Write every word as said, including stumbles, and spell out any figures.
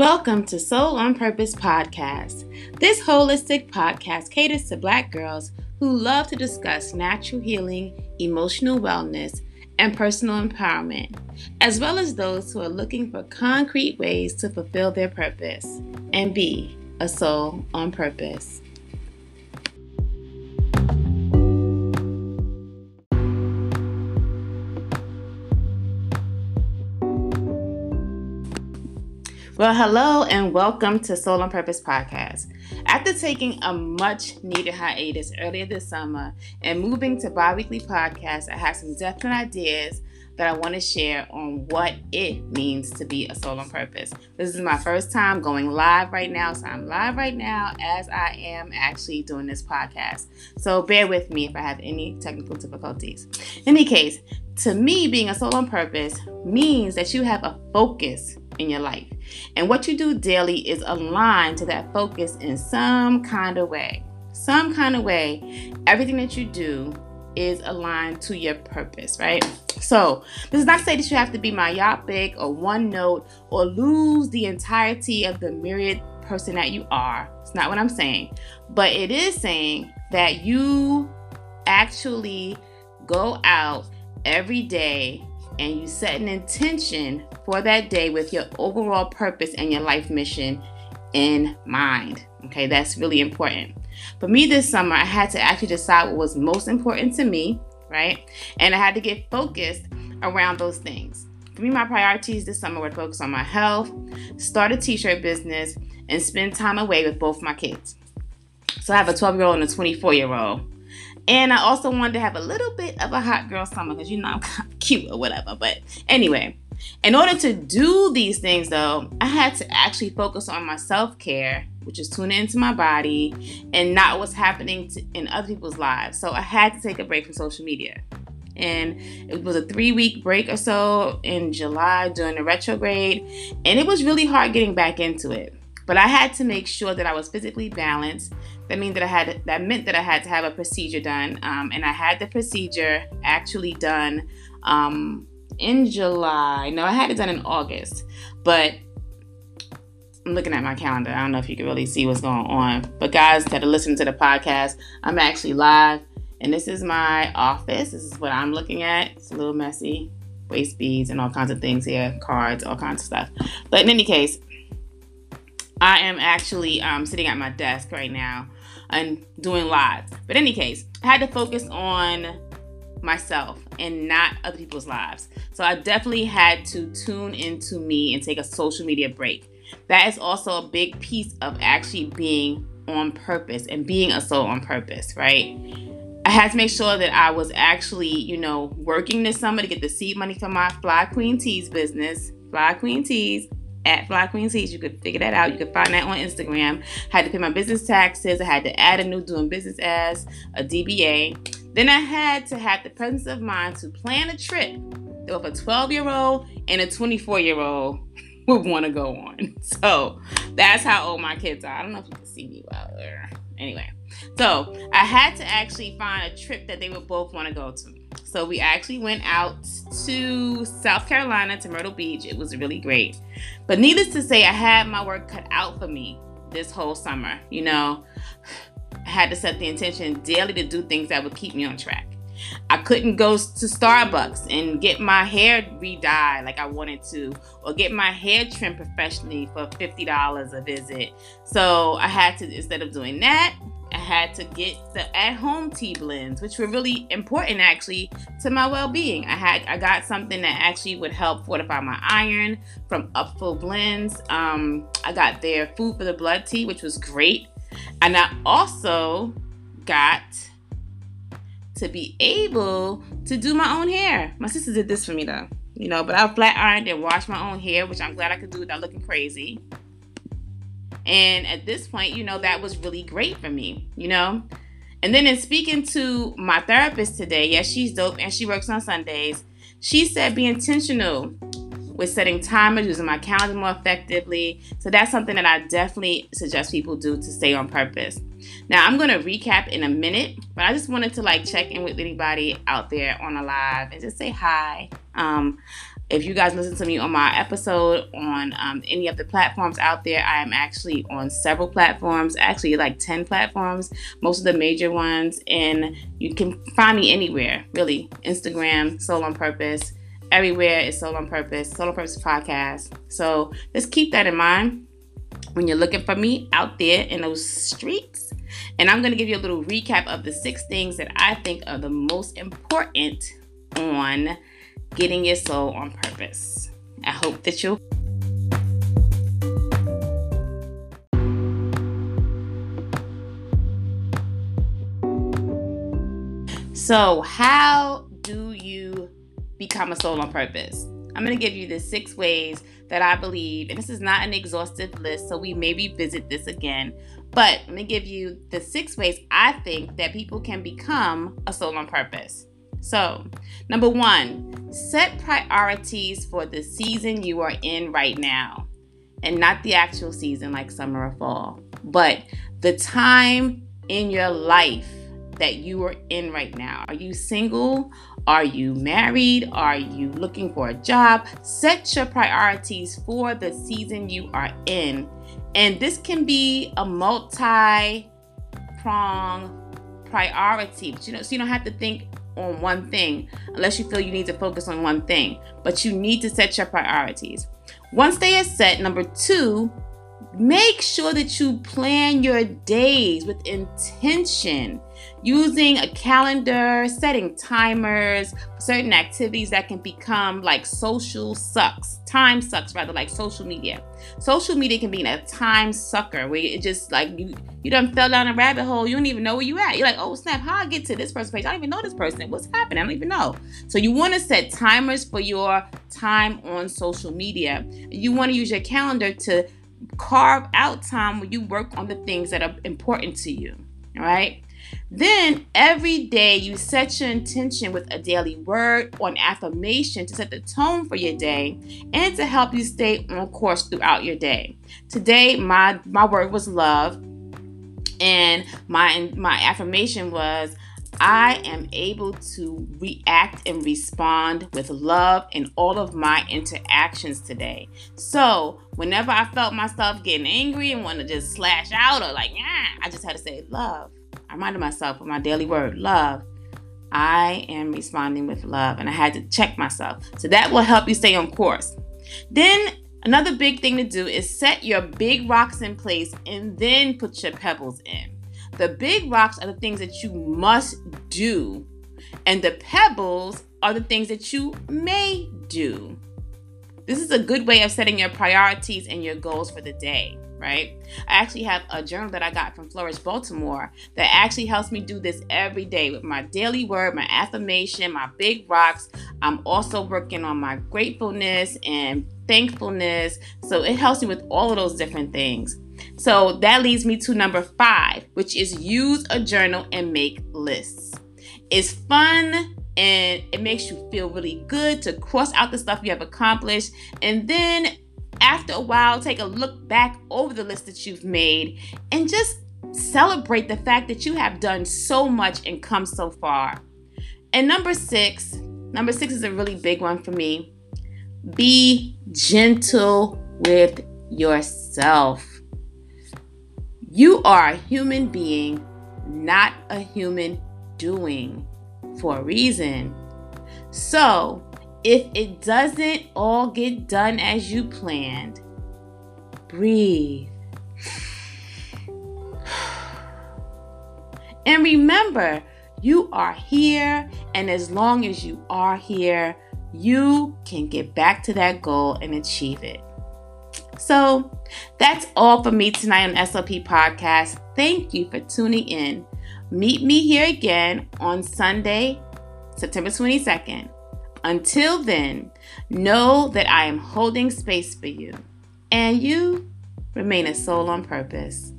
Welcome to Soul on Purpose Podcast. This holistic podcast caters to Black girls who love to discuss natural healing, emotional wellness, and personal empowerment, as well as those who are looking for concrete ways to fulfill their purpose and be a soul on purpose. Well, hello and welcome to Soul on Purpose Podcast. After taking a much needed hiatus earlier this summer and moving to bi-weekly podcasts, I have some definite ideas that I want to share on what it means to be a soul on purpose. This is my first time going live right now, so I'm live right now as I am actually doing this podcast. So bear with me if I have any technical difficulties. In any case, to me, being a soul on purpose means that you have a focus in your life, and what you do daily is aligned to that focus in some kind of way. Some kind of way, everything that you do is aligned to your purpose, right? So this is not to say that you have to be myopic or one note or lose the entirety of the myriad person that you are. It's not what I'm saying, but it is saying that you actually go out every day and you set an intention for that day with your overall purpose and your life mission in mind. Okay, that's really important. For me this summer, I had to actually decide what was most important to me, right? And I had to get focused around those things. For me, my priorities this summer were to focus on my health, start a t-shirt business, and spend time away with both my kids. So I have a twelve-year-old and a twenty-four-year-old. And I also wanted to have a little bit of a hot girl summer because, you know, I'm kind of cute or whatever. But anyway, in order to do these things, though, I had to actually focus on my self-care, which is tuning into my body and not what's happening to, in other people's lives. So I had to take a break from social media. And it was a three-week break or so in July during the retrograde. And it was really hard getting back into it. But I had to make sure that I was physically balanced. That mean that I had that meant that I had to have a procedure done, um, and I had the procedure actually done um, in July. No, I had it done in August. But I'm looking at my calendar. I don't know if you can really see what's going on. But guys that are listening to the podcast, I'm actually live, and this is my office. This is what I'm looking at. It's a little messy, waist beads and all kinds of things here, cards, all kinds of stuff. But in any case, I am actually um, sitting at my desk right now and doing live. But in any case, I had to focus on myself and not other people's lives. So I definitely had to tune into me and take a social media break. That is also a big piece of actually being on purpose and being a soul on purpose, right? I had to make sure that I was actually, you know, working this summer to get the seed money for my Fly Queen Tees business, Fly Queen Tees. At Fly Queen Tees, you could figure that out. You could find that on Instagram. I had to pay my business taxes. I had to add a new doing business as a D B A. Then I had to have the presence of mind to plan a trip that both a twelve-year-old and a twenty-four-year-old would want to go on. So that's how old my kids are. I don't know if you can see me well there. Anyway, so I had to actually find a trip that they would both want to go to. So we actually went out to South Carolina, to Myrtle Beach. It was really great. But needless to say, I had my work cut out for me this whole summer. You know, I had to set the intention daily to do things that would keep me on track. I couldn't go to Starbucks and get my hair re-dyed like I wanted to, or get my hair trimmed professionally for fifty dollars a visit. So I had to, instead of doing that, I had to get the at-home tea blends, which were really important actually to my well-being. I had I got something that actually would help fortify my iron from Upful Blends. Um, I got their Food for the Blood tea, which was great. And I also got to be able to do my own hair. My sister did this for me though, you know, but I flat ironed and washed my own hair, which I'm glad I could do without looking crazy. And at this point, you know, that was really great for me, you know. And then in speaking to my therapist today, yes, she's dope and she works on Sundays. She said be intentional with setting timers, using my calendar more effectively. So that's something that I definitely suggest people do to stay on purpose. Now, I'm going to recap in a minute, but I just wanted to like check in with anybody out there on the live and just say hi. Um, If you guys listen to me on my episode on um, any of the platforms out there, I am actually on several platforms, actually like ten platforms, most of the major ones. And you can find me anywhere, really. Instagram, Soul on Purpose. Everywhere is Soul on Purpose, Soul on Purpose podcast. So just keep that in mind when you're looking for me out there in those streets. And I'm going to give you a little recap of the six things that I think are the most important on getting your soul on purpose. I hope that you'll So, how do you become a soul on purpose? I'm going to give you the six ways that I believe, and this is not an exhaustive list, so we may revisit this again, but I'm going to give you the six ways I think that people can become a soul on purpose. So, number one, set priorities for the season you are in right now, and not the actual season like summer or fall, but the time in your life that you are in right now. Are you single? Are you married? Are you looking for a job? Set your priorities for the season you are in. And this can be a multi-prong priority, but you know, so you don't have to think on one thing unless you feel you need to focus on one thing, but you need to set your priorities. Once they are set, number two, make sure that you plan your days with intention, using a calendar, setting timers, certain activities that can become like social sucks, time sucks rather, like social media. Social media can be a time sucker where it just like you, you done fell down a rabbit hole. You don't even know where you at. You're like, oh snap, how I get to this person's page? I don't even know this person. What's happening? I don't even know. So you want to set timers for your time on social media. You want to use your calendar to carve out time when you work on the things that are important to you. All right. Then every day you set your intention with a daily word or an affirmation to set the tone for your day and to help you stay on course throughout your day. Today, my, my word was love, and my, my affirmation was, I am able to react and respond with love in all of my interactions today. So whenever I felt myself getting angry and want to just slash out or like, yeah, I just had to say love. I reminded myself of my daily word, love. I am responding with love, and I had to check myself. So that will help you stay on course. Then another big thing to do is set your big rocks in place and then put your pebbles in. The big rocks are the things that you must do, and the pebbles are the things that you may do. This is a good way of setting your priorities and your goals for the day. Right? I actually have a journal that I got from Flourish Baltimore that actually helps me do this every day with my daily word, my affirmation, my big rocks. I'm also working on my gratefulness and thankfulness. So it helps me with all of those different things. So that leads me to number five, which is use a journal and make lists. It's fun, and it makes you feel really good to cross out the stuff you have accomplished, and then after a while, take a look back over the list that you've made and just celebrate the fact that you have done so much and come so far. And number six, number six is a really big one for me. Be gentle with yourself. You are a human being, not a human doing, for a reason. So, if it doesn't all get done as you planned, breathe. And remember, you are here, and as long as you are here, you can get back to that goal and achieve it. So that's all for me tonight on S O P Podcast. Thank you for tuning in. Meet me here again on Sunday, September twenty-second. Until then, know that I am holding space for you, and you remain a soul on purpose.